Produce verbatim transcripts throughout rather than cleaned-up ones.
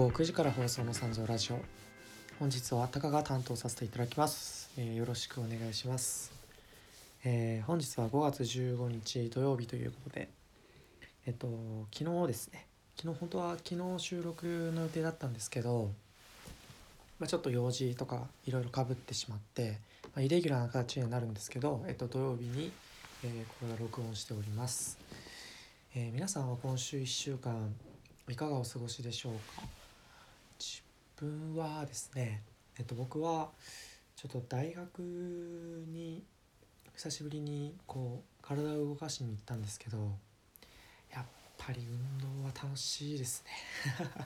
ごじから放送の三条ラジオ、本日は高が担当させていただきます、えー、よろしくお願いします、えー、本日はごがつじゅうごにち土曜日ということで、えっと昨日ですね昨日本当は昨日収録の予定だったんですけど、まあ、ちょっと用事とかいろいろかぶってしまって、まあ、イレギュラーな形になるんですけど、えっと、土曜日に、えー、これは録音しております、えー、皆さんは今週いっしゅうかんいかがお過ごしでしょうか。自分はですね、えっと、僕はちょっと大学に久しぶりにこう体を動かしに行ったんですけど、やっぱり運動は楽しいですねや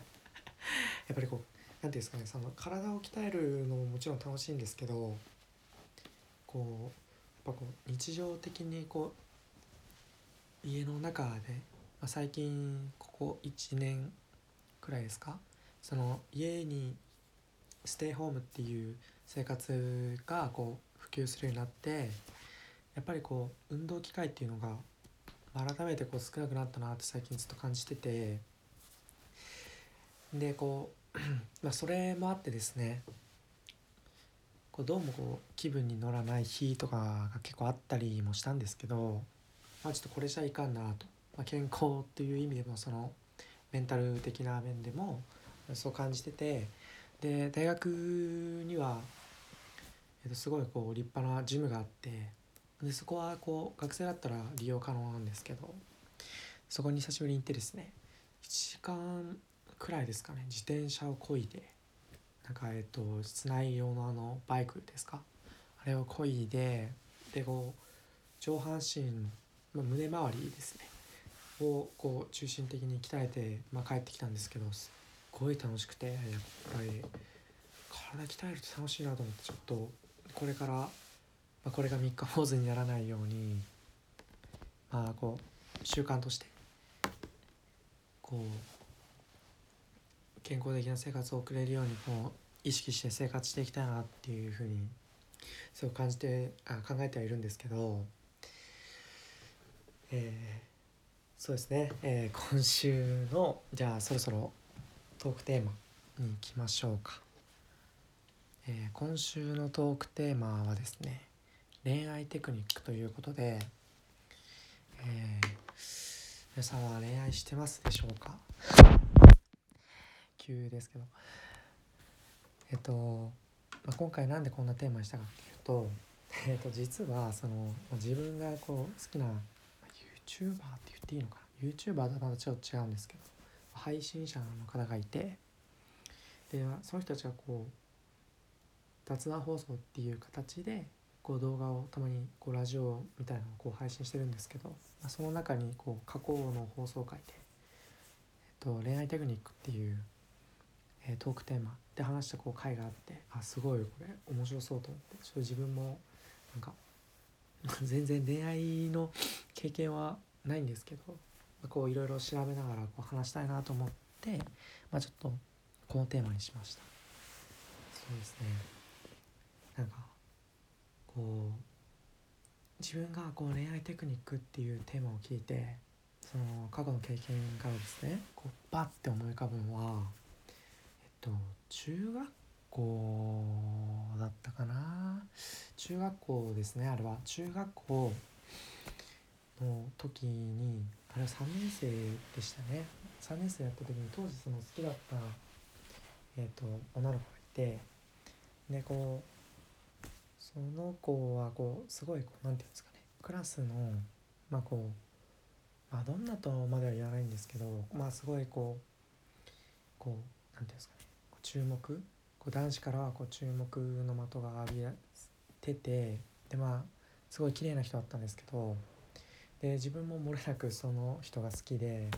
っぱりこうなんていうんですかね、その体を鍛えるのももちろん楽しいんですけど、こうやっぱこう日常的にこう家の中で、まあ、最近ここいちねんくらいですか、その家にステイホームっていう生活がこう普及するようになって、やっぱりこう運動機会っていうのが改めてこう少なくなったなって最近ずっと感じてて、でこうまあそれもあってですね、こうどうもこう気分に乗らない日とかが結構あったりもしたんですけど、まあ、ちょっとこれじゃいかんなと、まあ、健康っていう意味でもそのメンタル的な面でもそう感じてて、で大学には、えっと、すごいこう立派なジムがあって、でそこはこう学生だったら利用可能なんですけど、そこに久しぶりに行ってですね、いちじかんくらいですかね、自転車をこいで、なんかえっと室内用のあのバイクですか、あれをこいで、でこう上半身、まあ、胸周りですねをこう中心的に鍛えて、まあ、帰ってきたんですけど、すっごい楽しくて、やっぱり体鍛えると楽しいなと思って、ちょっとこれから、まあ、これが三日坊主にならないように、まあこう習慣としてこう健康的な生活を送れるようにこう意識して生活していきたいなっていうふうにそう感じてあ考えてはいるんですけど、えー、そうですね、えー、今週のじゃあそろそろトークテーマに行きましょうか、えー、今週のトークテーマはですね、恋愛テクニックということで、えー、皆さんは恋愛してますでしょうか。急ですけど、えっとまあ、今回なんでこんなテーマにしたかっていうと、えっと、実はその自分がこう好きな YouTuber って言っていいのかな、 YouTuber とはまだちょっと違うんですけど、配信者の方がいて、でその人たちがこう雑談放送っていう形でこう動画をたまにこうラジオみたいなのをこう配信してるんですけど、まあ、その中にこう過去の放送回で、えっと、恋愛テクニックっていうトークテーマで話したこう回があって、あすごいこれ面白そうと思って、ちょっと自分もなんか全然恋愛の経験はないんですけど、こういろいろ調べながらこう話したいなと思って、まあ、ちょっとこのテーマにしました。そうですね、なんかこう自分がこう恋愛テクニックっていうテーマを聞いて、その過去の経験からですねこうバッて思い浮かぶのは、中学校だったかな、中学校ですね、あれは中学校の時に、あれはさんねんせいでしたね、さんねんせいだった時に、当時その好きだった、えー、と女の子がいて、でこうその子はこうすごいこうなんていうんですかね、クラスのまあこう、まあ、どんなとまでは言わないんですけど、まあすごいこうこうなんていうんですかね、注目こう男子からはこう注目の的が浴びてて、でまあすごい綺麗な人だったんですけど、で自分も漏れなくその人が好きで、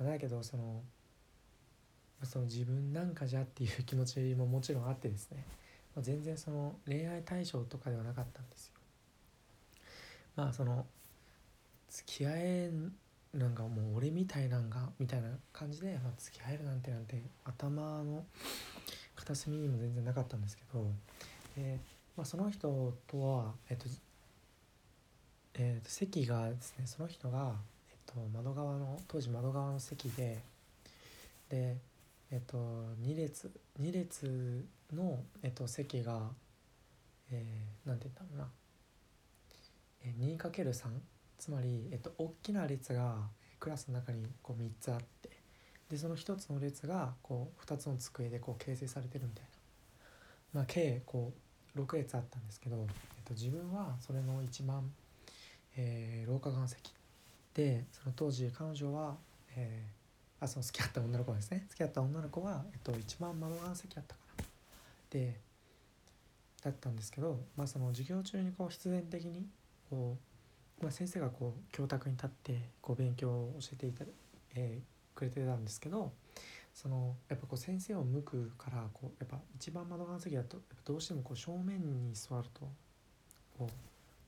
まあ、だけどその、その自分なんかじゃっていう気持ちももちろんあってですね、まあ、全然その恋愛対象とかではなかったんですよ。まあその付き合えなんかもう俺みたいなんがみたいな感じで、まあ、付き合えるなんてなんて頭の片隅にも全然なかったんですけど、えーまあ、その人とは、えーとえー、と席がですね、その人が、えー、と窓側の当時窓側の席で、で、ええっと、2列2列の、えっと、席が、えー、なんて言ったのかな、えー、にかけるさん、 つまり、えっと、大きな列がクラスの中にこうみっつあって、でそのひとつの列がこうふたつの机でこう形成されてるみたいな、まあ、計こうろくれつあったんですけど、えっと、自分はそれのいちばん、えー、廊下岩石で、その当時彼女は、えーあその付き合った女の子ですね付き合った女の子は、えっと、一番窓岩石だったかなでだったんですけど、まあ、その授業中にこう必然的にこう、まあ、先生がこう教卓に立ってこう勉強を教えていた、えー、くれてたんですけど、そのやっぱこう先生を向くからこうやっぱ一番窓岩石だとやっぱどうしてもこう正面に座るとこうなんてい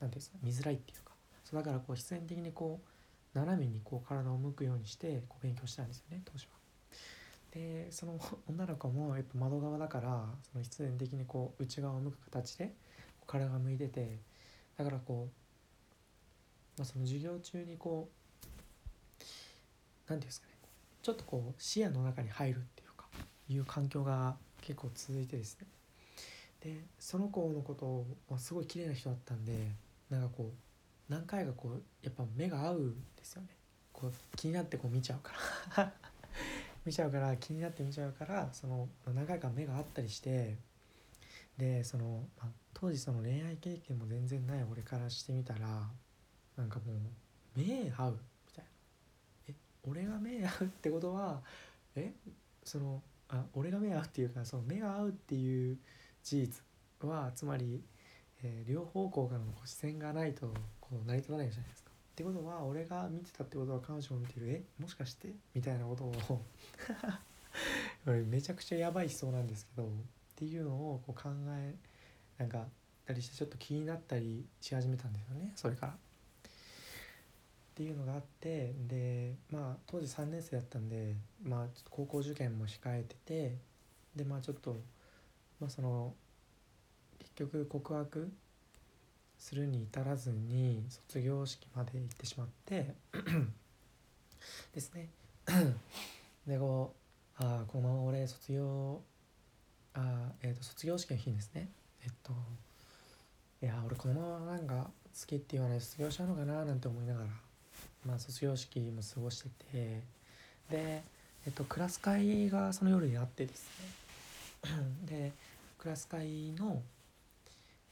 うんですか、見づらいっていうか、そうだからこう必然的にこう斜めにこう体を向くようにしてこう勉強したんですよね、当時は。でその女の子もやっぱ窓側だから、その必然的にこう内側を向く形で体が向いてて、だからこう、まあ、その授業中にこう何ていうんですかね、ちょっとこう視野の中に入るっていうかいう環境が結構続いてですね。でその子のことを、まあ、すごい綺麗な人だったんで、なんかこう何回かこうやっぱ目が合うんですよね。こう気になってこう見ちゃうから見ちゃうから気になって見ちゃうから、その何回か目が合ったりして、でその、まあ、当時その恋愛経験も全然ない俺からしてみたら、なんかもう目合うみたいな、え俺が目合うってことは、えそのあ俺が目合うっていうか、その目が合うっていう事実はつまり、えー、両方向からのこう視線がないとこう成り立たないじゃないですか。ってことは俺が見てたってことは彼女も見てる、えもしかしてみたいなことを俺めちゃくちゃやばいそうなんですけど、っていうのをこう考えなんかたりして、ちょっと気になったりし始めたんですよね、それから。っていうのがあって、でまあ当時さんねんせいだったんで、まあちょっと高校受験も控えてて、でまあちょっとまあその結局告白するに至らずに卒業式まで行ってしまってですねでこうあこのまま俺卒業あ、えー、と卒業式の日ですね、えっといや俺このままなんか好きって言わないで卒業しちゃうのかななんて思いながら、まあ、卒業式も過ごしてて、で、えっと、クラス会がその夜にあってですねでクラス会の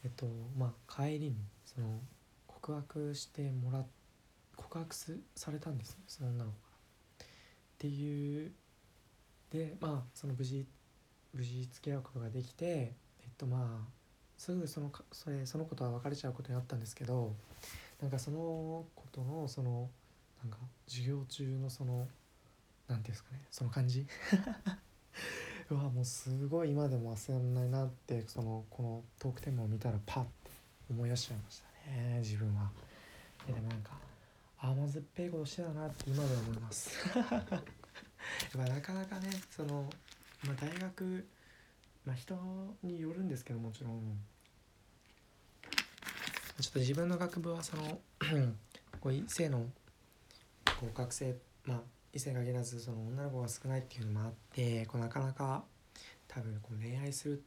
えっとまあ、帰りにその告白してもらっ告白されたんですよ、その女の子から。っていうでまあその無事無事付き合うことができて、えっとまあすぐそのそれその子とは別れちゃうことになったんですけど、なんかその子とのそのなんか授業中のそのなんていうんですかね、その感じうわもうすごい今でも忘れられないなって、そのこのトークテーマを見たらパッて思い出しちゃいましたね、自分は。でもなんか甘酸っぱいことしてたなって今では思いますやっぱなかなかね、その、まあ、大学、まあ、人によるんですけど、もちろんちょっと自分の学部はそのこう異性のこう学生、まあ異性に限らずその女の子が少ないっていうのもあって、こうなかなか多分こう恋愛する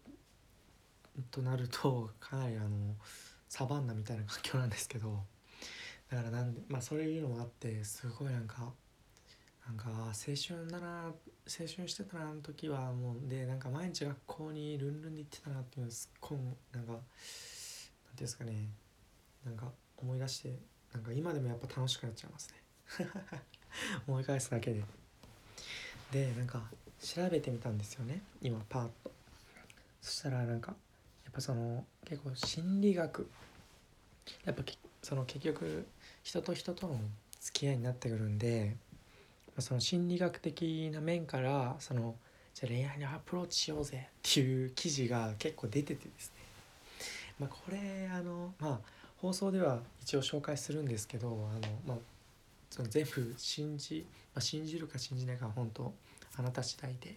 となるとかなりあのサバンナみたいな環境なんですけど、だからなんでまあそういうのもあって、すごいなんかなんか青春だな、青春してたなあの時はもうで、なんか毎日学校にルンルンで行ってたなっていうのをすっごいなんかなんていうんですかね、なんか思い出して、なんか今でもやっぱ楽しくなっちゃいますね思い返すだけで。でなんか調べてみたんですよね、今パーッと。そしたらなんかやっぱその結構心理学やっぱその結局人と人との付き合いになってくるんで、その心理学的な面からそのじゃあ恋愛にアプローチしようぜっていう記事が結構出ててですね、まあ、これあのまあ放送では一応紹介するんですけど、あのまあその全部信じ、まあ、信じるか信じないかは本当あなた次第で、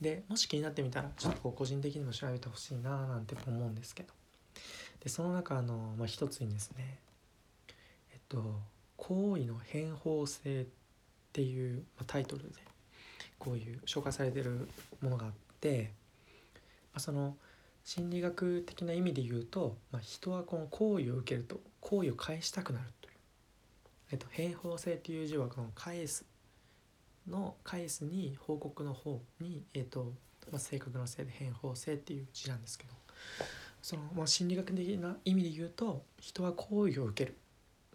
でもし気になってみたらちょっとこう個人的にも調べてほしいななんて思うんですけど、でその中の、まあ、一つにですね、えっと、行為の変法性っていう、まあ、タイトルでこういう紹介されているものがあって、まあ、その心理学的な意味で言うと、まあ、人はこの行為を受けると行為を返したくなるという、えっと、返報性という字はこの返すの返すに報告の方に、えっとまあ、性格の性で返報性っていう字なんですけど、その、まあ、心理学的な意味で言うと人は好意を受ける、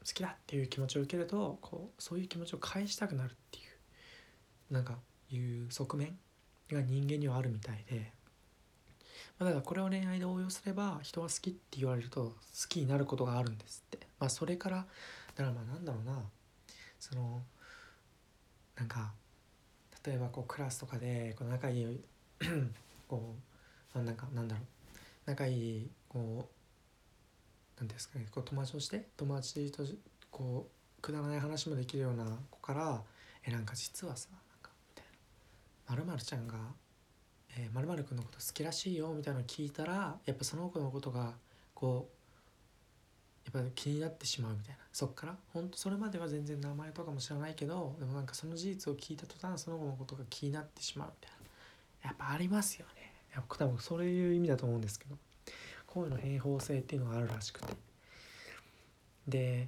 好きだっていう気持ちを受けるとこうそういう気持ちを返したくなるっていうなんかいう側面が人間にはあるみたいで、まあ、だからこれを恋愛で応用すれば人は好きって言われると好きになることがあるんですって、まあ、それからだからまあなんだろうなそのなんか例えばこうクラスとかでこう仲いいこうなんかなんだろう仲いいこうなんですかねこう友達として友達とこうくだらない話もできるような子からえなんか実はさなんかみたいな、まるちゃんがえまるまるくんのこと好きらしいよみたいなのを聞いたらやっぱその子のことがこうやっぱ気になってしまうみたいな、そっから本当それまでは全然名前とかも知らないけどでもなんかその事実を聞いた途端その子のことが気になってしまうみたいな、やっぱありますよね。やっぱ多分そういう意味だと思うんですけど、こういうの変法性っていうのがあるらしくて、で、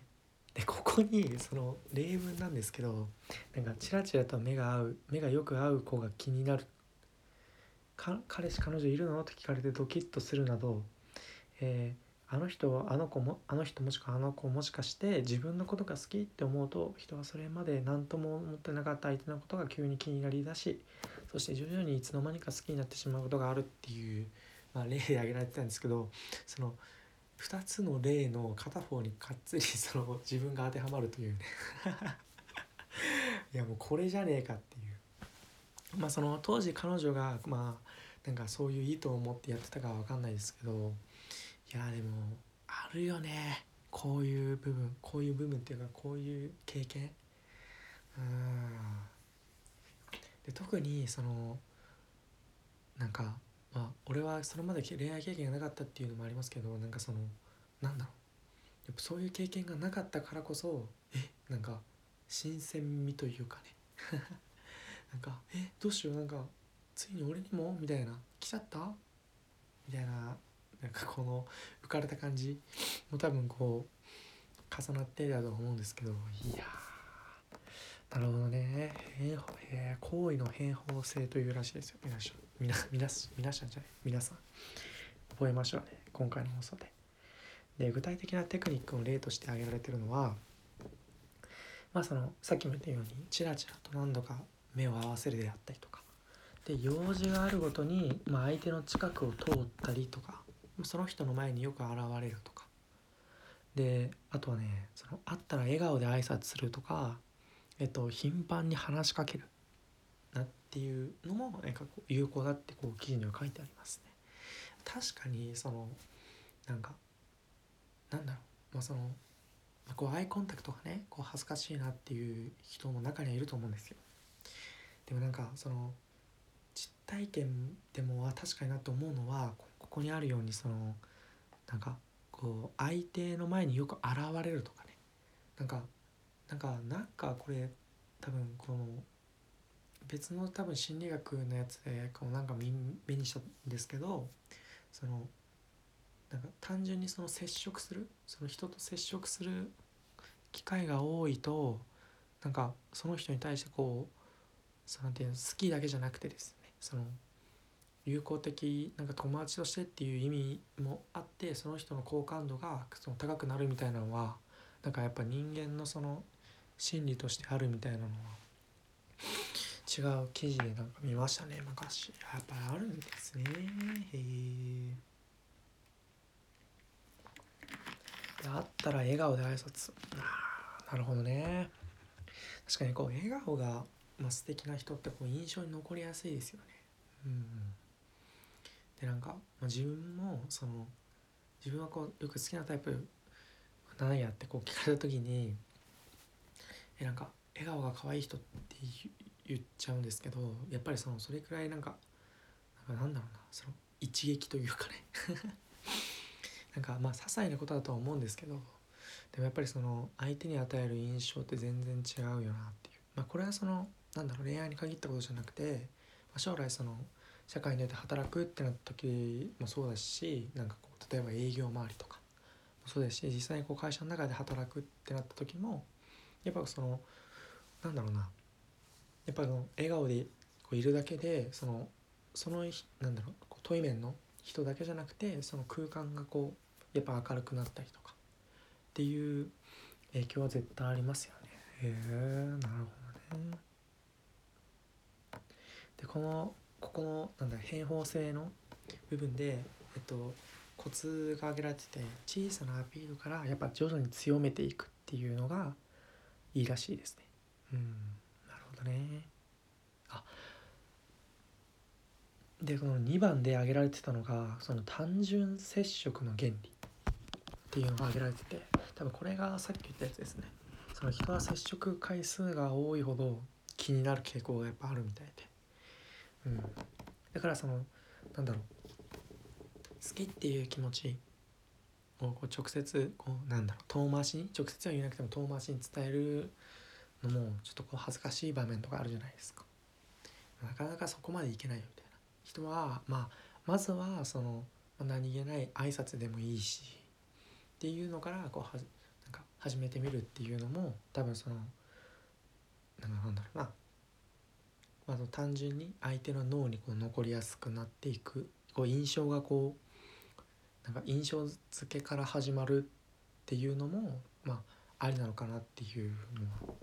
でここにその例文なんですけど、なんかチラチラと目が合う目がよく合う子が気になる、か彼氏彼女いるのって聞かれてドキッとするなど、えー、あの人あの子もあの人もしくはあの子もしかして自分のことが好きって思うと人はそれまで何とも思ってなかった相手のことが急に気になりだし、そして徐々にいつの間にか好きになってしまうことがあるっていう、まあ、例で挙げられてたんですけど、そのふたつの例の片方にかっつりその自分が当てはまるというねいやもうこれじゃねえかっていう、まあその当時彼女がまあなんかそういう意図を持ってやってたかは分かんないですけど、いやでもあるよねこういう部分こういう部分っていうかこういう経験、うーんで特にそのなんかまあ俺はそれまで恋愛経験がなかったっていうのもありますけど、なんかそのなんだろうやっぱそういう経験がなかったからこそえなんか新鮮味というかねなんかえどうしようなんかついに俺にもみたいな来ちゃったみたいな、なんかこの浮かれた感じも多分こう重なってだと思うんですけど、いやーなるほどね、えー、行為の変法性というらしいですよ。皆さん、皆さん、皆さん、皆さんじゃない、皆さん覚えましょうね、今回の放送で。で、具体的なテクニックの例として挙げられているのは、まあそのさっきも言ったようにチラチラと何度か目を合わせるであったりとか、で用事があるごとに、まあ、相手の近くを通ったりとか、その人の前によく現れるとか、であとはね、その会ったら笑顔で挨拶するとか。えっと、頻繁に話しかけるなっていうのもなんかこう有効だってこう記事には書いてありますね。確かにそのなんかなんだろう、まあそのこうアイコンタクトがねこう恥ずかしいなっていう人も中にはいると思うんですよ。でもなんかその実体験でも確かになと思うのはここにあるようにそのなんかこう相手の前によく現れるとかね、なんかなんかなんかこれ多分この別の多分心理学のやつでこうなんか目にしたんですけど、そのなんか単純にその接触するその人と接触する機会が多いとなんかその人に対してこうそのなんていうの好きだけじゃなくてですね、その友好的なんか友達としてっていう意味もあってその人の好感度がその高くなるみたいなのはなんかやっぱ人間のその心理としてあるみたいなのは違う記事でなんか見ましたね昔。やっぱあるんですね。へえ。あったら笑顔で挨拶。あ、なるほどね。確かにこう笑顔が、まあ、素敵な人ってこう印象に残りやすいですよね。うん。でなんか、まあ、自分もその自分はこうよく好きなタイプ何やってこう聞かれた時に。えなんか笑顔が可愛い人って言っちゃうんですけど、やっぱりそのそれくらいなんかなんかなんだろうなその一撃というかねなんかまあ些細なことだとは思うんですけど、でもやっぱりその相手に与える印象って全然違うよなっていう、まあこれはそのなんだろう、恋愛に限ったことじゃなくて、将来その社会に出て働くってなった時もそうだし、なんかこう例えば営業周りとかもそうですし、実際にこう会社の中で働くってなった時もやっぱそのなんだろうな、やっぱり笑顔でこういるだけでそのそのなんだろう、こう対面の人だけじゃなくてその空間がこうやっぱ明るくなったりとかっていう影響は絶対ありますよね。へえ、なるほどね。でこのここのなんだ変法性の部分で、えっと、コツが挙げられてて、小さなアピールからやっぱ徐々に強めていくっていうのがいいらしいですね。うん、なるほどね。あ、でこのにばんで挙げられてたのがその単純接触の原理っていうのが挙げられてて、多分これがさっき言ったやつですね。その人は接触回数が多いほど気になる傾向がやっぱあるみたいで、うん、だからそのなんだろう、好きっていう気持ちをこう直接こうなんだろう遠回しに、直接は言えなくても遠回しに伝えるのもちょっとこう恥ずかしい場面とかあるじゃないですか。なかなかそこまでいけないよみたいな人は、まあ、まずはその何気ない挨拶でもいいしっていうのからこうはなんか始めてみるっていうのも、多分そのなんだろうな、まあ、単純に相手の脳にこう残りやすくなっていく、こう印象がこうなんか印象付けから始まるっていうのも、まあ、ありなのかなっていうのは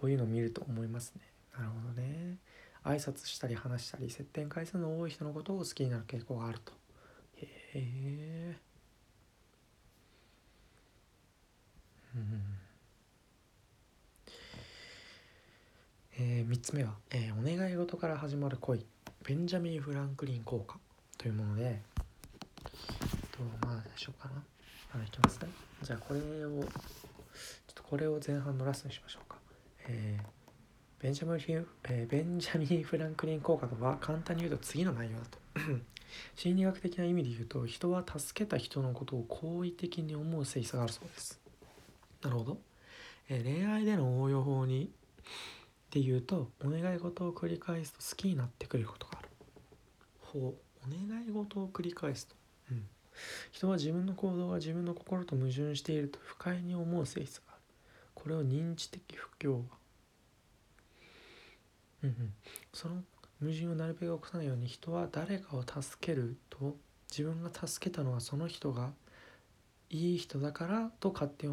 こういうのを見ると思いますね。なるほどね。挨拶したり話したり接点回数の多い人のことを好きになる傾向があると。へえ、うん。えー、みっつめは、えー、お願い事から始まる恋、ベンジャミン・フランクリン効果というもので、えっとまあ大丈夫かな、まだいきますね。じゃあこれをちょっとこれを前半のラストにしましょうか。えー、ベンジャミン、えー、ベンジャミン・フランクリン効果とは簡単に言うと次の内容だと心理学的な意味で言うと、人は助けた人のことを好意的に思う性質があるそうです。なるほど。えー、恋愛での応用法にっていうと、お願い事を繰り返すと好きになってくれることがある。ほう、お願い事を繰り返すと、うん、人は自分の行動が自分の心と矛盾していると不快に思う性質がある。これを認知的不協和、うんうん、その矛盾をなるべく起こさないように、人は誰かを助けると自分が助けたのはその人がいい人だからと勝手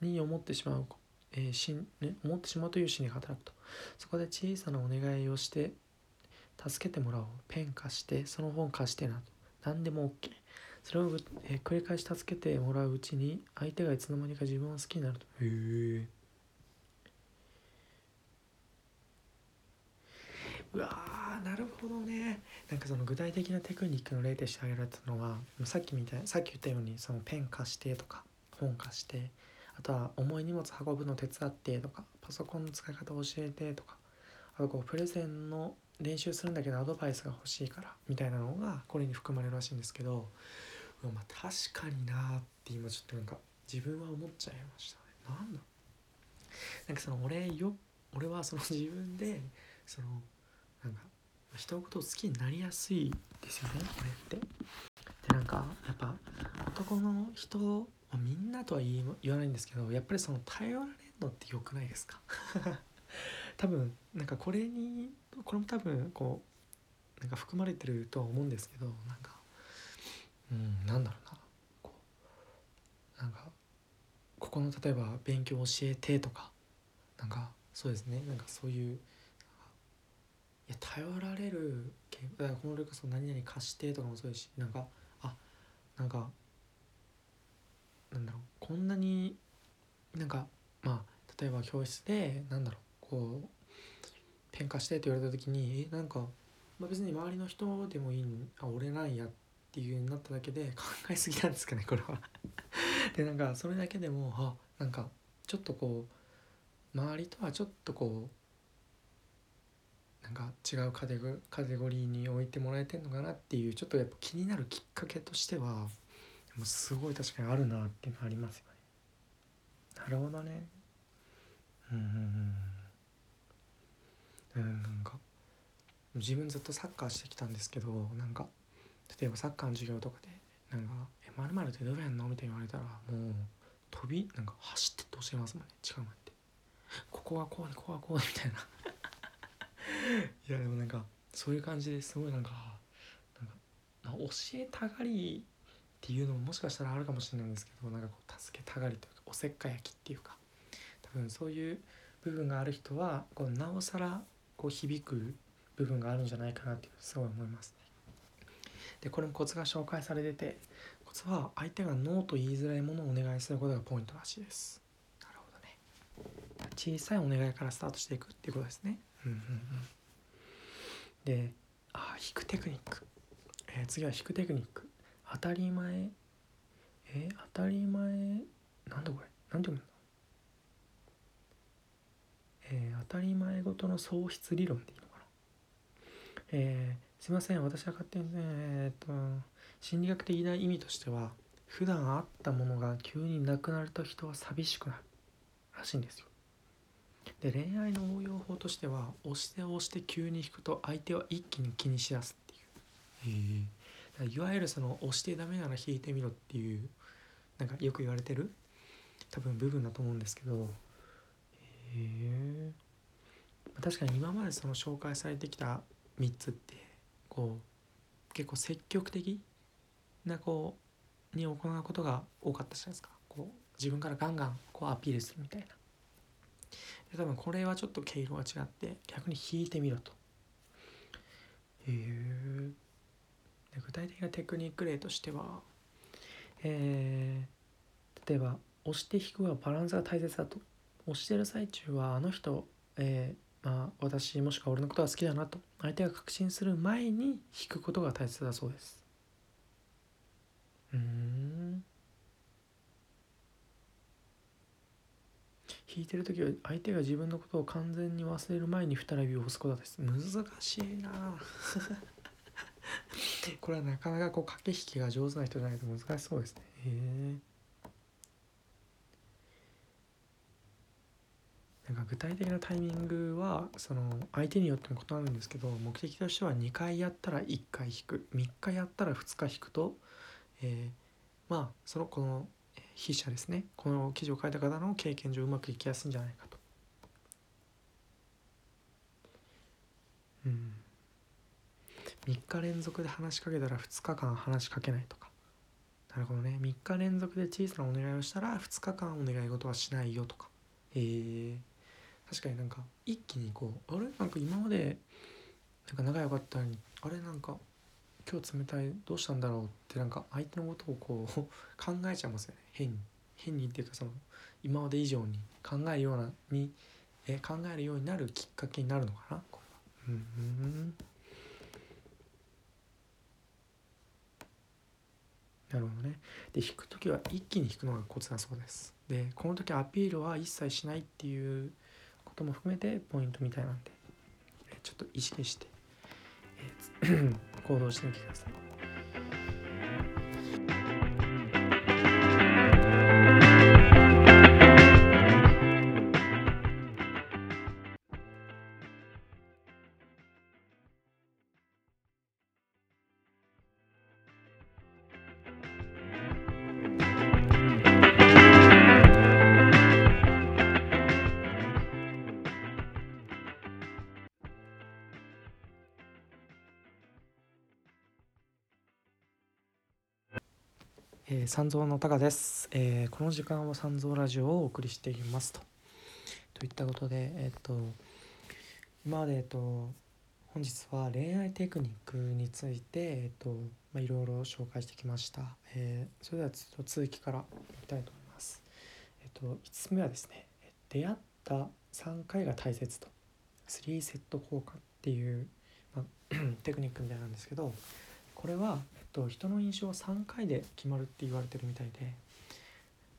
に思ってしまう、えーしね、思ってしまうという心理が働くと。そこで小さなお願いをして助けてもらおう、ペン貸して、その本貸してなど何でも OK。 それを、えー、繰り返し助けてもらううちに相手がいつの間にか自分を好きになると。へー、うわー、なるほどね。なんかその具体的なテクニックの例として挙げられたのは、さっきみたいさっき言ったようにそのペン貸してとか本貸して、あとは重い荷物運ぶの手伝ってとか、パソコンの使い方教えてとか、あとこうプレゼンの練習するんだけどアドバイスが欲しいからみたいなのがこれに含まれるらしいんですけど、うわ、まあ確かになーって今ちょっとなんか自分は思っちゃいましたね。なんだなんかその俺よ俺はその自分でそのなんか人のことを好きになりやすいですよね、これって。でなんかやっぱ男の人、みんなとは言わないんですけど、やっぱりその頼られるのって良くないですか多分なんかこれにこれも多分こうなんか含まれてるとは思うんですけど、なんかうんなんだろうな、こうなんかここの例えば勉強教えてとか、なんかそうですね、なんかそういういや頼られる、だからこの例こそ何々貸してとかもそうですし、なんかあなんかなんだろう、こんなになんかまあ例えば教室でなんだろうこうペン貸してって言われた時に、えなんか、まあ、別に周りの人でもいいんあ俺なんやっていうようになっただけで考えすぎなんですかねこれはでなんかそれだけでもあなんかちょっとこう周りとはちょっとこうなんか違うカテゴ、カテゴリーに置いてもらえてんのかなっていう、ちょっとやっぱ気になるきっかけとしてはもうすごい確かにあるなっていうのありますよね。なるほどね。うんうんうん。うん、なんか自分ずっとサッカーしてきたんですけど、なんか例えばサッカーの授業とかでなんかえ〇〇ってどうやんのみたいに言われたら、もう飛びなんか走ってって教えますもんね、近くまで。ここはこうで、ここはこうでみたいな。いやでもなんかそういう感じですごいなんかなんか教えたがりっていうのももしかしたらあるかもしれないんですけど、なんかこう助けたがりというかおせっかい焼きっていうか、多分そういう部分がある人はこうなおさらこう響く部分があるんじゃないかなってすごい思いますね。でこれもコツが紹介されてて、コツは相手がノーと言いづらいものをお願いすることがポイントらしいです。なるほどね。小さいお願いからスタートしていくっていうことですね。うんうんうん。で、あ引くテクニック、えー、次は引くテクニック、当たり前、えー、当たり前なんだこれ、なんて読むんだ、えー、当たり前ごとの喪失理論でいいのかな、えー、すいません私は勝手に、えー、っと心理学的な意味としては、普段あったものが急になくなると人は寂しくなるらしいんですよ。で恋愛の応用法としては、押して押して急に引くと相手は一気に気にしだすっていう、だいわゆるその押してダメなら引いてみろっていう、なんかよく言われてる多分部分だと思うんですけど、へえ確かに今までその紹介されてきたみっつってこう結構積極的なこうに行うことが多かったじゃないですか。こう自分からガンガンこうアピールするみたいな。多分これはちょっと毛色が違って、逆に引いてみろと。へえ。具体的なテクニック例としては、えー、例えば押して引くはバランスが大切だと。押してる最中はあの人、えーまあ、私もしくは俺のことが好きだなと相手が確信する前に引くことが大切だそうです。うーん。引いてるときは相手が自分のことを完全に忘れる前に二指を押すことです。難しいなこれはなかなかこう駆け引きが上手な人じゃないと難しそうですね。へえ。なんか具体的なタイミングはその相手によっても異なるんですけど、目的としてはにかいやったらいっかい引く、みっかやったらふつか引くと、えー、まあそのこの筆者ですね、この記事を書いた方の経験上うまくいきやすいんじゃないかと。うん。みっか連続で話しかけたらふつかかん話しかけないとか。なるほどね。みっか連続で小さなお願いをしたらふつかかんお願い事はしないよとか。へえ。確かになんか一気にこう、あれなんか今までなんか仲良かったのに、あれなんか今日冷たいどうしたんだろうってなんか相手のことをこう考えちゃいますよね。変に変にっていうか、その今まで以上に考えるようなにえ考えるようになるきっかけになるのかなこれは。うん。なるほどね。で引くときは一気に引くのがコツだそうです。でこの時アピールは一切しないっていうことも含めてポイントみたいなんで、えちょっと意識して行動してみてください。えー、三蔵のタカです、えー、この時間は三蔵ラジオをお送りしていますとといったことで、えー、っと今まで、えー、っと本日は恋愛テクニックについて、えー、っとまあいろいろ紹介してきました、えー、それではちょっと続きからいきたいと思います、えー、っといつつめはですね、出会ったさんかいが大切とスリーセット効果っていう、まあ、テクニックみたいなんですけど、これは人の印象はさんかいで決まるって言われてるみたいで、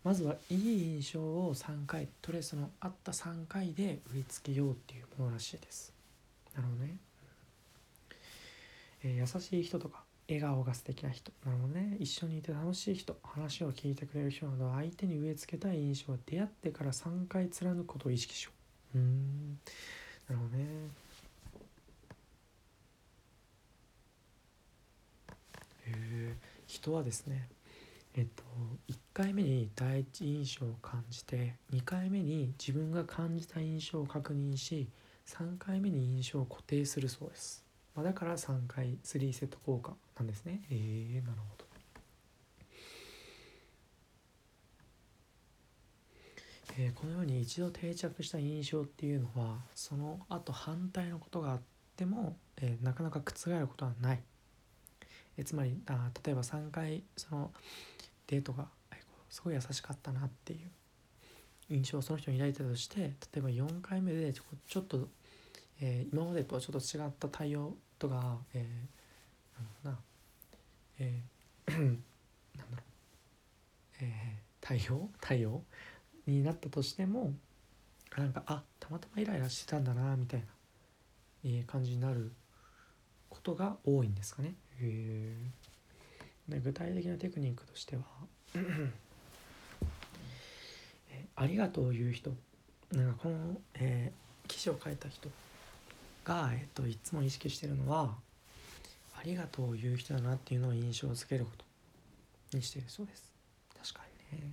まずはいい印象をさんかい、とりあえずそのあったさんかいで売りつけようっていうものらしいです。なるほどね、えー、優しい人とか笑顔が素敵な人、なるほどね、一緒にいて楽しい人、話を聞いてくれる人など、相手に植え付けたい印象は出会ってからさんかい貫くことを意識しよう。うーんなるほどね。人はですね、えっと、いっかいめに第一印象を感じて、にかいめに自分が感じた印象を確認し、さんかいめに印象を固定するそうです。まあ、だからさんかいスリーセット効果なんですね。えー、なるほど。えー、このように一度定着した印象っていうのは、その後反対のことがあっても、えー、なかなか覆ることはない。えー、つまりあ例えばさんかいそのデートがすごい優しかったなっていう印象をその人に抱いたとして、例えばよんかいめでちょ、ちょっと、えー、今までとはちょっと違った対応とか、えー、なんだろうな、えー、なんだろう、えー、対応対応になったとしても、なんかあたまたまイライラしてたんだなみたいな、えー、感じになることが多いんですかね。へー。で具体的なテクニックとしては、えー、ありがとうを言う人、なんかこの、えー、記事を書いた人が、えー、といつも意識しているのは、ありがとうを言う人だなっていうのを印象づけることにしているそうです。確かにね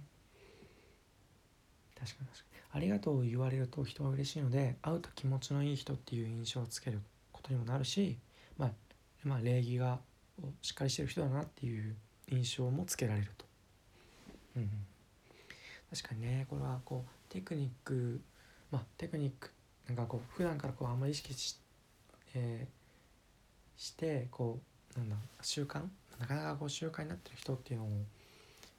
確かに確かにありがとうを言われると人は嬉しいので、会うと気持ちのいい人っていう印象をつけることにもなるし、まあ、まあ礼儀がしっかりしてる人だなっていう印象もつけられると、うん、確かにね。これはこうテクニック、まあテクニックなんかこう普段からこうあんまり意識 し,、えー、してこうなんだ習慣なかなかこう習慣になってる人っていうのも、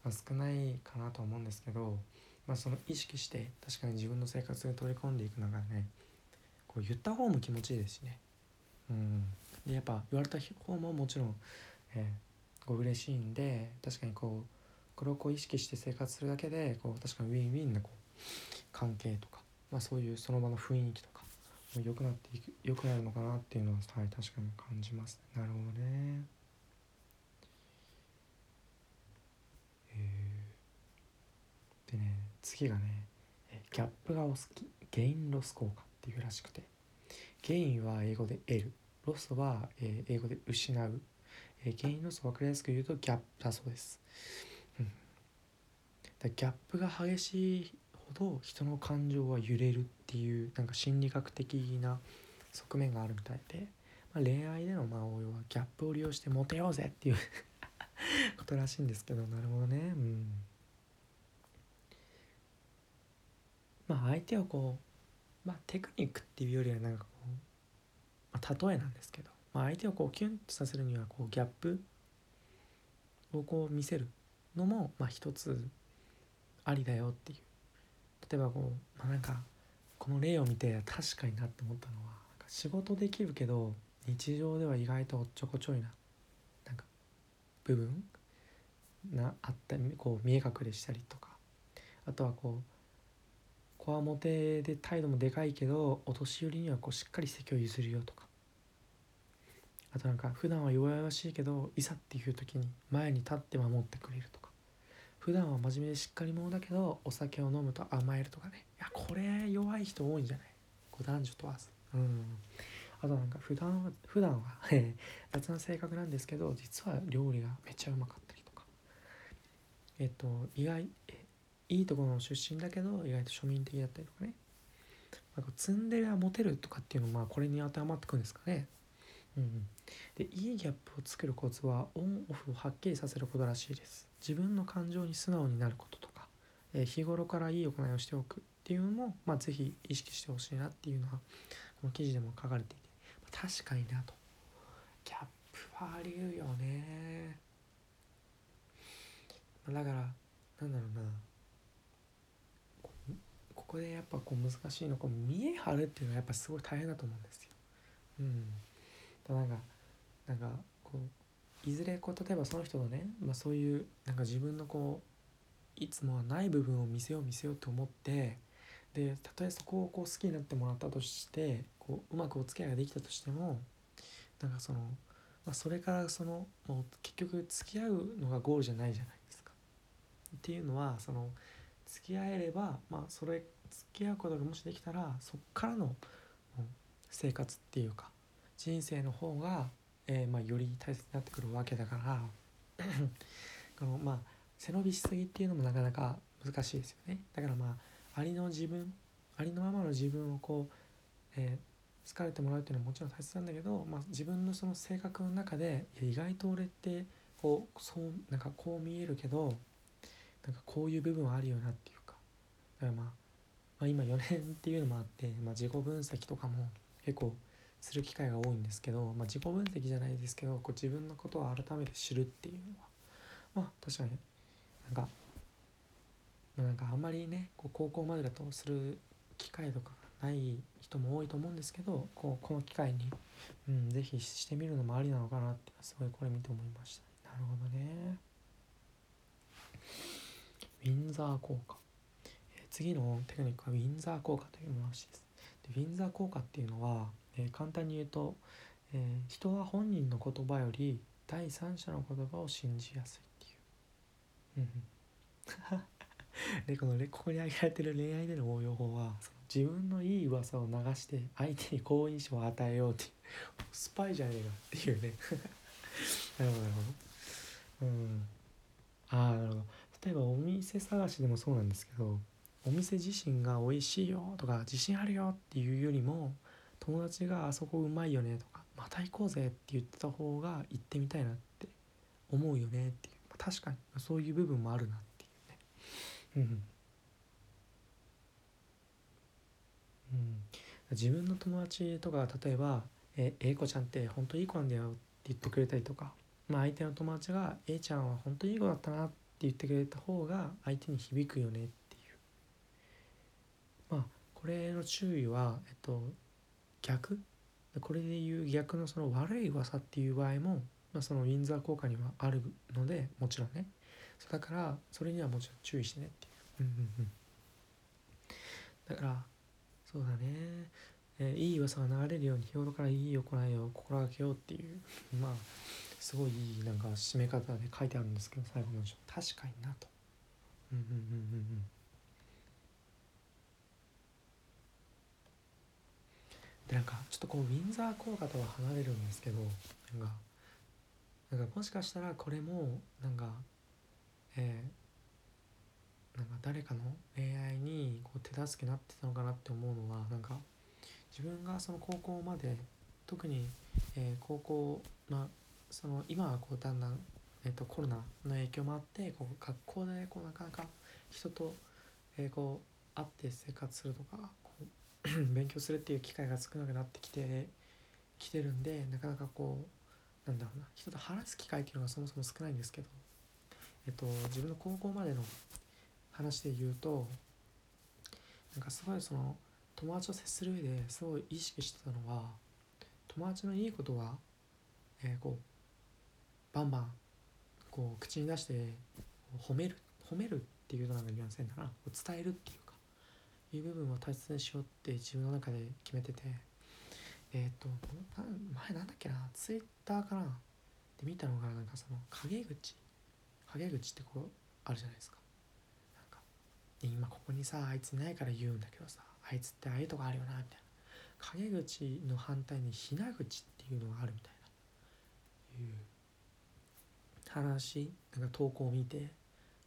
まあ、少ないかなと思うんですけど、まあ、その意識して確かに自分の生活に取り込んでいくのがね、こう言った方も気持ちいいですしね、うん、でやっぱ言われた方ももちろん、えー、こう嬉しいんで、確かにこうこれをこう意識して生活するだけでこう確かにウィンウィンなこう関係とか、まあ、そういうその場の雰囲気とか良くなっていく良くなるのかなっていうのは、はい、確かに感じます。なるほどね。えー、でね次がね、ギャップがお好き、ゲインロス効果っていうらしくて、ゲインは英語で得る、ロスは、えー、英語で失う、えー、ゲインロスを分かりやすく言うとギャップだそうです、うん、だギャップが激しいほど人の感情は揺れるっていう、なんか心理学的な側面があるみたいで、まあ、恋愛でのまあ応用はギャップを利用してモテようぜっていうことらしいんですけど、なるほどね、うんまあ、相手をこう、まあ、テクニックっていうよりはなんかこう、まあ、例えなんですけど、まあ、相手をこうキュンとさせるにはこうギャップをこう見せるのもまあ一つありだよっていう。例えばこう、まあ、なんかこの例を見て確かになって思ったのは、なんか仕事できるけど日常では意外とおっちょこちょいな、なんか部分があったり、こう見え隠れしたりとか、あとはこうこわもてで態度もでかいけどお年寄りにはこうしっかり席を譲るよとか、あとなんか普段は弱々しいけどいざっていう時に前に立って守ってくれるとか、普段は真面目でしっかり者だけどお酒を飲むと甘えるとかね。いやこれ弱い人多いんじゃない、こう男女問わず、うん、あとなんか普段は普段は雑な性格なんですけど実は料理がめちゃうまかったりとか、えっと意外いいところの出身だけど意外と庶民的だったりとかね、なんかツンデレはモテるとかっていうのもまあこれに当てはまってくるんですかね、うん、でいいギャップを作るコツはオンオフをはっきりさせることらしいです。自分の感情に素直になることとか、えー、日頃からいい行いをしておくっていうのも、まあ、ぜひ意識してほしいなっていうのはこの記事でも書かれていて、まあ、確かになと。ギャップはあり得るよね。だからなんだろうな、ここでやっぱこう難しいのこう見え張るっていうのはやっぱすごい大変だと思うんですよ。うん。だなんかなんかこういずれこう例えばその人のね、まあ、そういうなんか自分のこういつもはない部分を見せよう見せようと思って、でたとえそこをこう好きになってもらったとして、こううまくお付き合いができたとしても、なんかその、まあ、それからそのもう結局付き合うのがゴールじゃないじゃないですか。っていうのはその。付き合えれば、まあ、それ付き合うことがもしできたらそっからの生活っていうか人生の方が、えーまあ、より大切になってくるわけだからこのまあ背伸びしすぎっていうのもなかなか難しいですよね。だからまあありの自分ありのままの自分をこう、えー、好かれてもらうっていうのはもちろん大切なんだけど、まあ、自分のその性格の中で意外と俺ってこうそうなんかこう見えるけどなんかこういう部分はあるよなっていうか、だからまあ、まあ、今よねんっていうのもあって、まあ、自己分析とかも結構する機会が多いんですけど、まあ、自己分析じゃないですけどこう自分のことを改めて知るっていうのはまあ確かになんか、まあ、なんかあんまりねこう高校までだとする機会とかない人も多いと思うんですけど、こうこの機会に、うん、ぜひしてみるのもありなのかなってすごいこれ見て思いました。なるほどね。ウィンザー効果、えー、次のテクニックはウィンザー効果というものらしいです。でウィンザー効果っていうのはえー、簡単に言うと、えー、人は本人の言葉より第三者の言葉を信じやすいっていう。でこのここに挙げられてる恋愛での応用法はその自分のいい噂を流して相手に好印象を与えようっていうスパイじゃねえかっていうね。なるほどなるほど。うん。ああなるほど。例えばお店探しでもそうなんですけど、お店自身が美味しいよとか自信あるよっていうよりも。友達があそこうまいよねとかまた行こうぜって言ってた方が行ってみたいなって思うよねっていう、まあ、確かにそういう部分もあるなっていうね。うん、うん、自分の友達とか例えばえA子ちゃんって本当いい子なんだよって言ってくれたりとか、まあ、相手の友達が A ちゃんは本当いい子だったなって言ってくれた方が相手に響くよねっていう、まあこれの注意はえっと逆これでいう逆のその悪い噂っていう場合も、まあ、そのウィンザー効果にはあるのでもちろんね、だからそれにはもちろん注意してねっていう、うんうんうん、だからそうだね、えー、いい噂が流れるように日頃からいい行いを心がけようっていうまあすごいいいなんか締め方で書いてあるんですけど最後の章確かになと、うんうんうんうんうん、なんかちょっとこうウィンザー効果とは離れるんですけど、なんか、なんかもしかしたらこれもなんか、えー、なんか誰かの恋愛にこう手助けになってたのかなって思うのは、なんか自分がその高校まで特に、えー、高校、まあ、その今はこうだんだん、えー、とコロナの影響もあってこう学校でこうなかなか人と、えー、こう会って生活するとか勉強するっていう機会が少なくなってきてきてるんで、なかなかこうなんだろうな人と話す機会っていうのがそもそも少ないんですけど、えっと自分の高校までの話で言うと、なんかすごいその友達と接する上ですごい意識してたのは、友達のいいことは、えー、こうバンバンこう口に出して褒める褒めるっていうのなんかニュアンス変だな、伝えるっていう。いう部分は大切にしようって自分の中で決めてて、えっと前なんだっけなツイッターかなで見たのがなんかその陰口陰口ってこうあるじゃないですか。なんか今ここにさあいついないから言うんだけどさあいつってああいうとこあるよなみたいな、陰口の反対にひな口っていうのがあるみたいないう話なんか投稿を見て、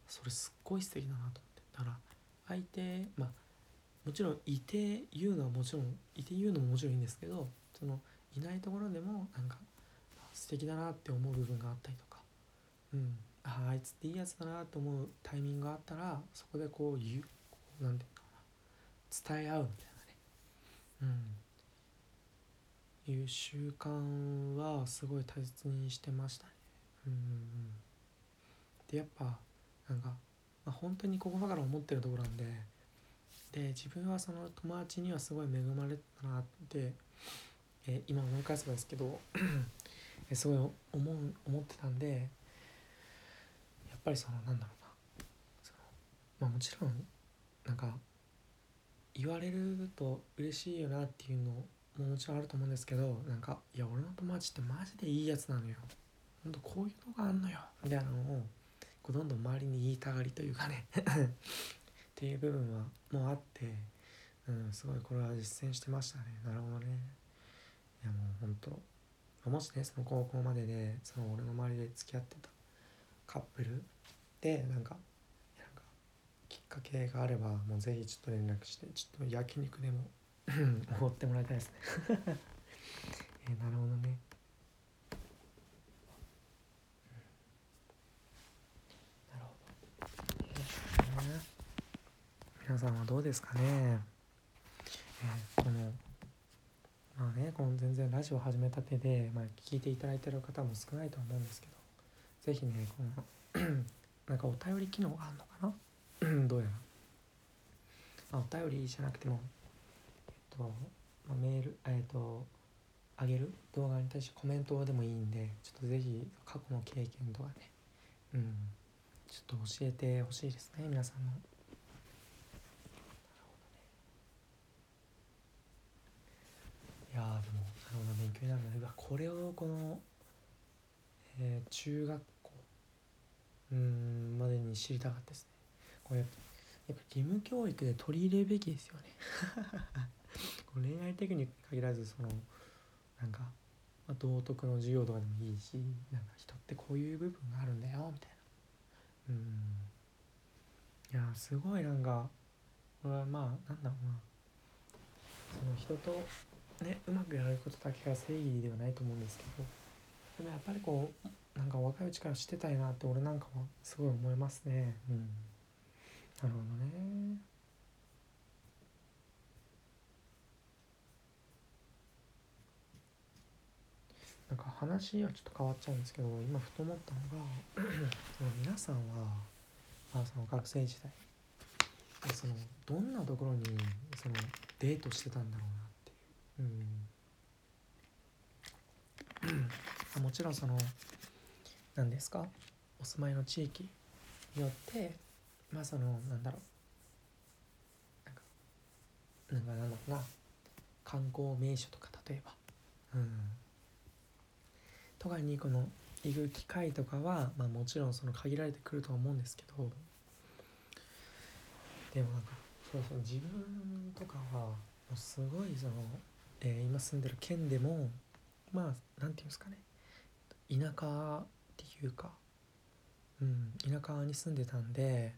それすっごい素敵だなと思って、だから相手まあもちろんいて言うのはもちろんいて言うのももちろんいいんですけど、そのいないところでもなんか素敵だなって思う部分があったりとか、うん、あああいつっていいやつだなと思うタイミングがあったらそこでこう言うこうなんていうかな伝え合うみたいなね、うん、いう習慣はすごい大切にしてましたね。うんでやっぱなんか、まあ、本当に心から思ってるところなんで。で自分はその友達にはすごい恵まれたなって、えー、今思い返せばですけどすごい思う思ってたんで、やっぱりそのなんだろうなその、まあ、もちろんなんか言われると嬉しいよなっていうのももちろんあると思うんですけど、なんかいや俺の友達ってマジでいいやつなのよほんとこういうのがあんのよみたいなのをこうどんどん周りに言いたがりというかねっていう部分はもうあって、うん、すごいこれは実践してましたね。なるほどね。いやもう本当もしねその高校までで、ね、その俺の周りで付き合ってたカップルでなんか、なんかきっかけがあればもうぜひちょっと連絡して、ちょっと焼肉でもおごってもらいたいですねえー、なるほどね。なるほど、えー、皆さんはどうですかね。えー、このまあね、この全然ラジオ始めたてで、まあ、聞いていただいてる方も少ないと思うんですけど、ぜひね、このなんかお便り機能があるのかなどうやら、あ、お便りじゃなくても、えっと、まあ、メール、えっと、あげる動画に対してコメントでもいいんで、ちょっとぜひ過去の経験とかね、うん、ちょっと教えてほしいですね、皆さんの。いやー、でもなるほど、勉強になるんだね。これをこの、えー、中学校うーんまでに知りたかったですね。これやっぱ義務教育で取り入れるべきですよね恋愛テクニックに限らず、そのなんか、まあ、道徳の授業とかでもいいし、なんか人ってこういう部分があるんだよみたいな。うーん、いやー、すごい、なんかこれはまあなんだろうな、その人とね、うまくやることだけが正義ではないと思うんですけど、でもやっぱりこうなんか若いうちからしてたいなって俺なんかはすごい思いますね。うん、なるほどね。なんか話はちょっと変わっちゃうんですけど、今ふと思ったのがその皆さんは、まあ、その学生時代そのどんなところにそのデートしてたんだろうな。うん、もちろんその何ですか、お住まいの地域によって、まあその何だろう、なんか何だろうな、観光名所とか例えば、うん、とかにこの行く機会とかは、まあ、もちろんその限られてくるとは思うんですけど、でもなんかそうそう、自分とかはもうすごいその。えー、今住んでる県でも、まあなんていうんですかね、田舎っていうか、うん、田舎に住んでたんで、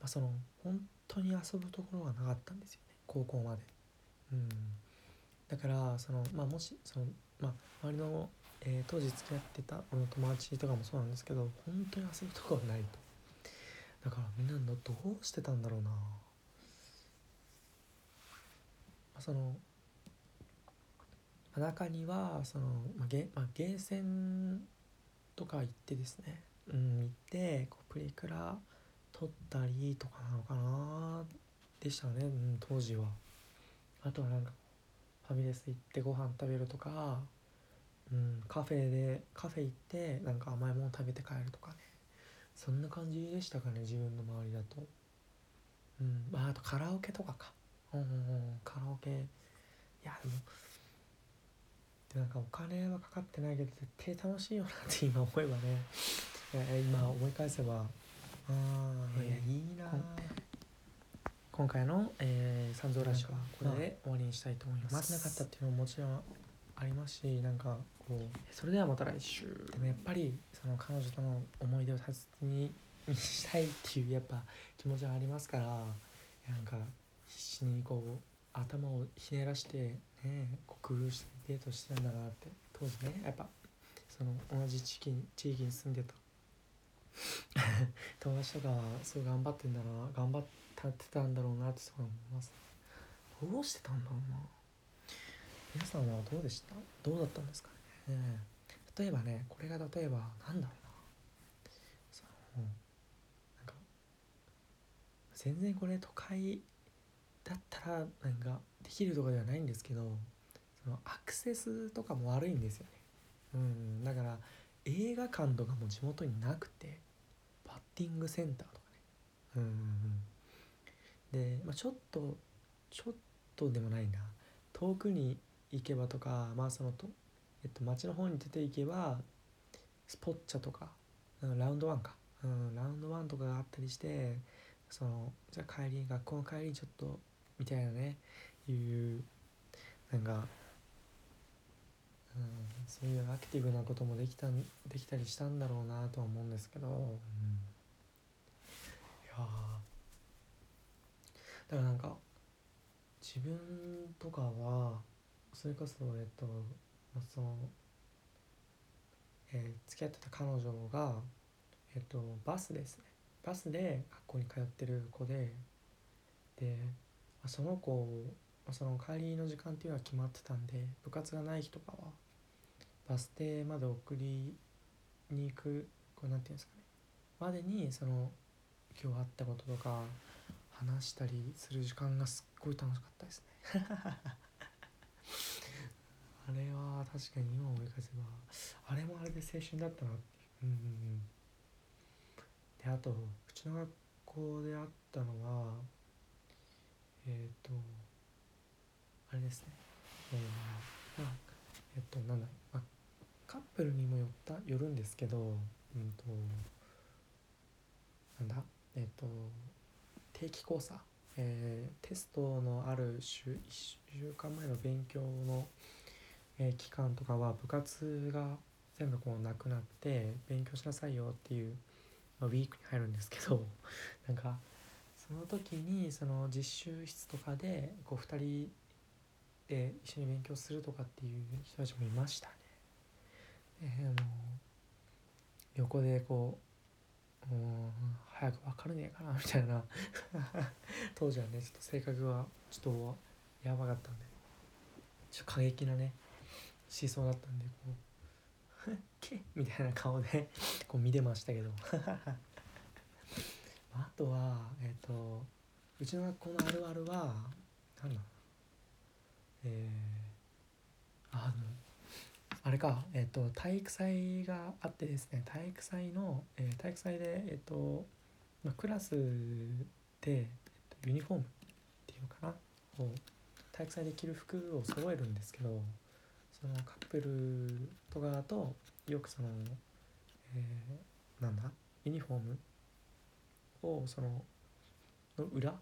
まあ、その本当に遊ぶところがなかったんですよね、高校まで。うん、だからその、まあ、もしその、まあ、周りの、えー、当時付き合ってた俺の友達とかもそうなんですけど、本当に遊ぶところがないと。だからみんなのどうしてたんだろうな。まあ、その中にはその、まあゲまあ、ゲーセンとか行ってですね、うん、行ってこうプリクラ撮ったりとかなのかなでしたね、うん、当時は。あとはなんかファミレス行ってご飯食べるとか、うん、カフェでカフェ行ってなんか甘いもの食べて帰るとかね、そんな感じでしたかね、自分の周りだと。うん、まあ、あとカラオケとかか、うんうんうん、カラオケ、いやでもなんかお金はかかってないけど絶対楽しいよなって今思えばねいや今思い返せば、ああ、いや、いいな。今回の、えー、三蔵ラジオはこれで終わりにしたいと思います。少なかったっていうのももちろんありますし、なんかこうそれではまた来週。でもやっぱりその彼女との思い出を大切にしたいっていうやっぱ気持ちはありますから、なんか必死にこう頭をひねらしてね、工夫してデートしてたんだなって。当時ね、やっぱその同じ地域に、地域に住んでた友達とかすごい頑張ってんだろうな、頑張ってたんだろうなってそう思います。どうしてたんだろうな。皆さんはどうでした？どうだったんですかね。例えばね、これが例えばなんだろうな、そのなんか全然これ都会だったらなんかできるとかではないんですけど、そのアクセスとかも悪いんですよね。うん、だから映画館とかも地元になくて、バッティングセンターとかね。うんうんうん、で、まあ、ちょっとちょっとでもないな、遠くに行けばとか、まあそのと、えっと、町の方に出て行けばスポッチャとか、うん、ラウンドワンか、うん、ラウンドワンとかがあったりして、そのじゃあ帰り、学校の帰りにちょっとみたいなね、いうなんか、うん、そういうアクティブなこともできた、できたりしたんだろうなとは思うんですけど、うん、いやだからなんか自分とかはそれこそえっとその、えー、付き合ってた彼女がえっとバスですねバスで学校に通ってる子で、でその子その帰りの時間っていうのは決まってたんで、部活がない日とかはバス停まで送りに行く、こうなんていうんですかね、までにその今日会ったこととか話したりする時間がすっごい楽しかったですねあれは確かに今思い返せばあれもあれで青春だったなっていう、うんうんうん、であとうちの学校であったのはえっ、ー、とあれですね、えー、まあえっとなんだ、まあ、カップルにもよったよるんですけど、うんとなんだえっ、ー、と定期考査、えー、テストのある週いっしゅうかんまえの勉強の、えー、期間とかは部活が全部こうなくなって勉強しなさいよっていう、まあ、ウィークに入るんですけどなんかその時にその実習室とかでこうふたりで一緒に勉強するとかっていう人たちもいましたね。であの横でこう、うん、早く分かるねえかなみたいな当時はねちょっと性格はちょっとやばかったんでちょっと過激なね思想だったんでこうけみたいな顔でこう見てましたけどあとはえっとうちの学校のあるあるは何だえー、あのあれか、えー、と体育祭があってですね、体育祭の、えー、体育祭で、えーとまあ、クラスで、えー、とユニフォームっていうのかなこう体育祭で着る服を揃えるんですけど、そのカップルとかとよくその、えー、なんだユニフォームをそのの裏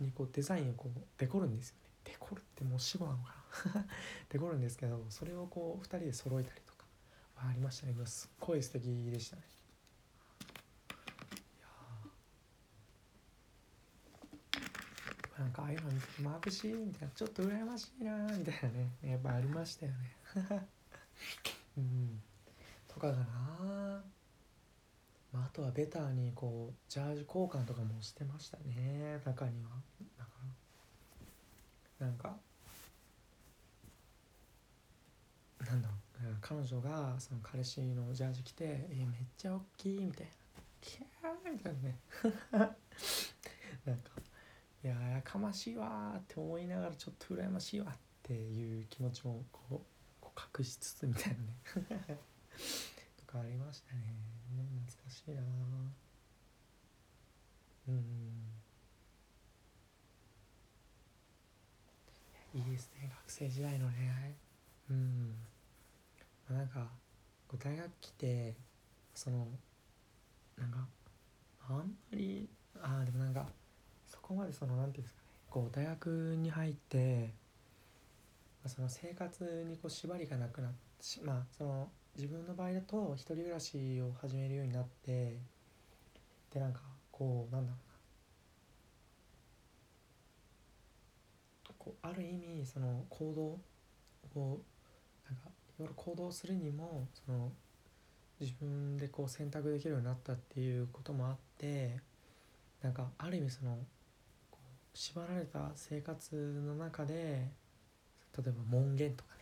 にこうデザインをこうデコるんですよね。デコるってもう死語なのかなデコるんですけど、それをこうふたりで揃えたりとかありましたね。すっごい素敵でしたね。いやなんかああいうのマークシーみたいな、ちょっと羨ましいなみたいなね、やっぱありましたよねうんとかかな、まあ、あとはベターにこうジャージ交換とかもしてましたね。中にはなんかなんだろう、彼女がその彼氏のジャージ着て「えめっちゃ大きい」みたいな「キャー」みたいなねなんかいややかましいわって思いながらちょっと羨ましいわっていう気持ちもこう、こう隠しつつみたいなねとかありましたね。懐かしいな。うんいいですね、学生時代の恋愛。うん、まあ、なんか大学来てそのなんかあんまりあでもなんかそこまでそのなんていうんですかね、こう大学に入って、まあ、その生活にこう縛りがなくなって、まあその自分の場合だと一人暮らしを始めるようになって、でなんかこうなんだろうある意味その行動をなんかいろいろ行動するにもその自分でこう選択できるようになったっていうこともあって、なんかある意味そのこう縛られた生活の中で例えば門限とかね、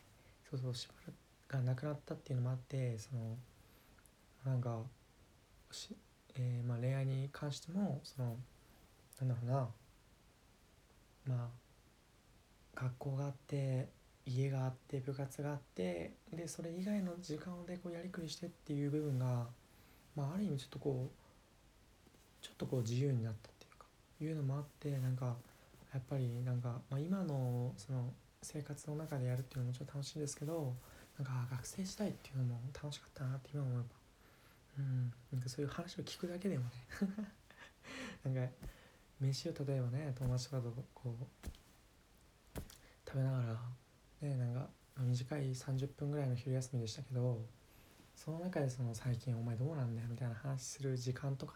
そうそう縛るがなくなったっていうのもあって、そのなんかし、えー、まあ恋愛に関してもそのなんだろうなまあ学校があって家があって部活があって、でそれ以外の時間でこうやりくりしてっていう部分が、まあ、ある意味ちょっとこうちょっとこう自由になったっていうかいうのもあって、なんかやっぱりなんか、まあ、今のその生活の中でやるっていうのもちょっと楽しいんですけど、なんか学生時代っていうのも楽しかったなって今思えば、うん、なんかそういう話を聞くだけでもねなんか飯を例えばね友達とかとこう食べながら、ね、なんか短いさんじゅっぷんぐらいの昼休みでしたけど、その中でその最近お前どうなんだよみたいな話する時間とか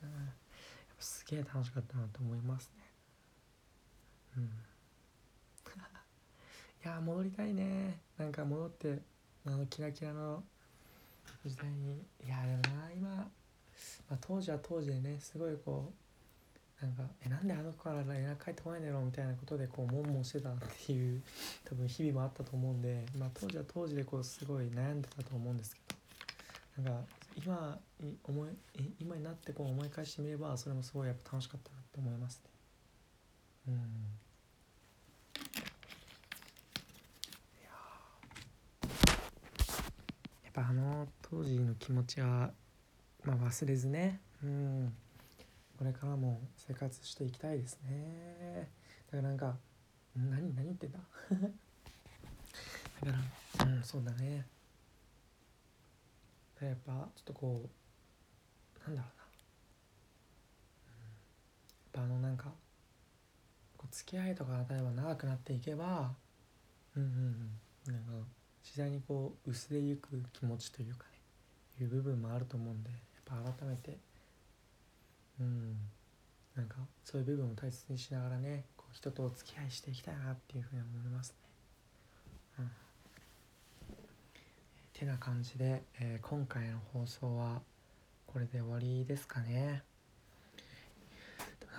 ね、うん、やっぱすげえ楽しかったなと思いますね。うんいや戻りたいね。なんか戻ってあのキラキラの時代に。いやでもな今、まあ、当時は当時でね、すごいこうなんかえなんであの子から連絡帰ってこないんだろうみたいなことでこうモンモンしてたっていう多分日々もあったと思うんで、まあ、当時は当時でこうすごい悩んでたと思うんですけど、なんか今思い今になってこう思い返してみればそれもすごいやっぱ楽しかったなって思いますね。うん。あの当時の気持ちは、まあ、忘れずね、うん、これからも生活していきたいですね。だからなんか何何言ってんだだから、うん、そうだね。だからやっぱちょっとこうなんだろうな、うん、やっぱあのなんかこう付き合いとか例えば長くなっていけば、うんうんうん、なんか次第にこう薄れゆく気持ちというかね、いう部分もあると思うんで、やっぱ改めて、うん、なんかそういう部分を大切にしながらね、こう人とお付き合いしていきたいなっていうふうに思いますね。うん、てな感じで、えー、今回の放送はこれで終わりですかね。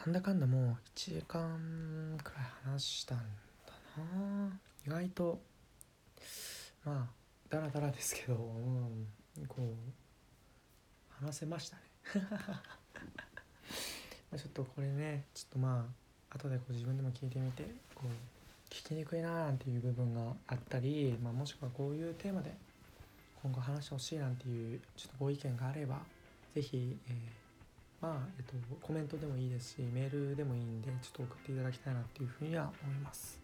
なんだかんだもういちじかんくらい話したんだな。意外とまあだらだらですけど、うん、こう話せましたねまあちょっとこれねちょっとまあ後でこう自分でも聞いてみてこう聞きにくいななんていう部分があったり、まあ、もしくはこういうテーマで今後話してほしいなんていうちょっとご意見があればぜひ、えー、まあえっとコメントでもいいですしメールでもいいんでちょっと送っていただきたいなっていうふうには思います。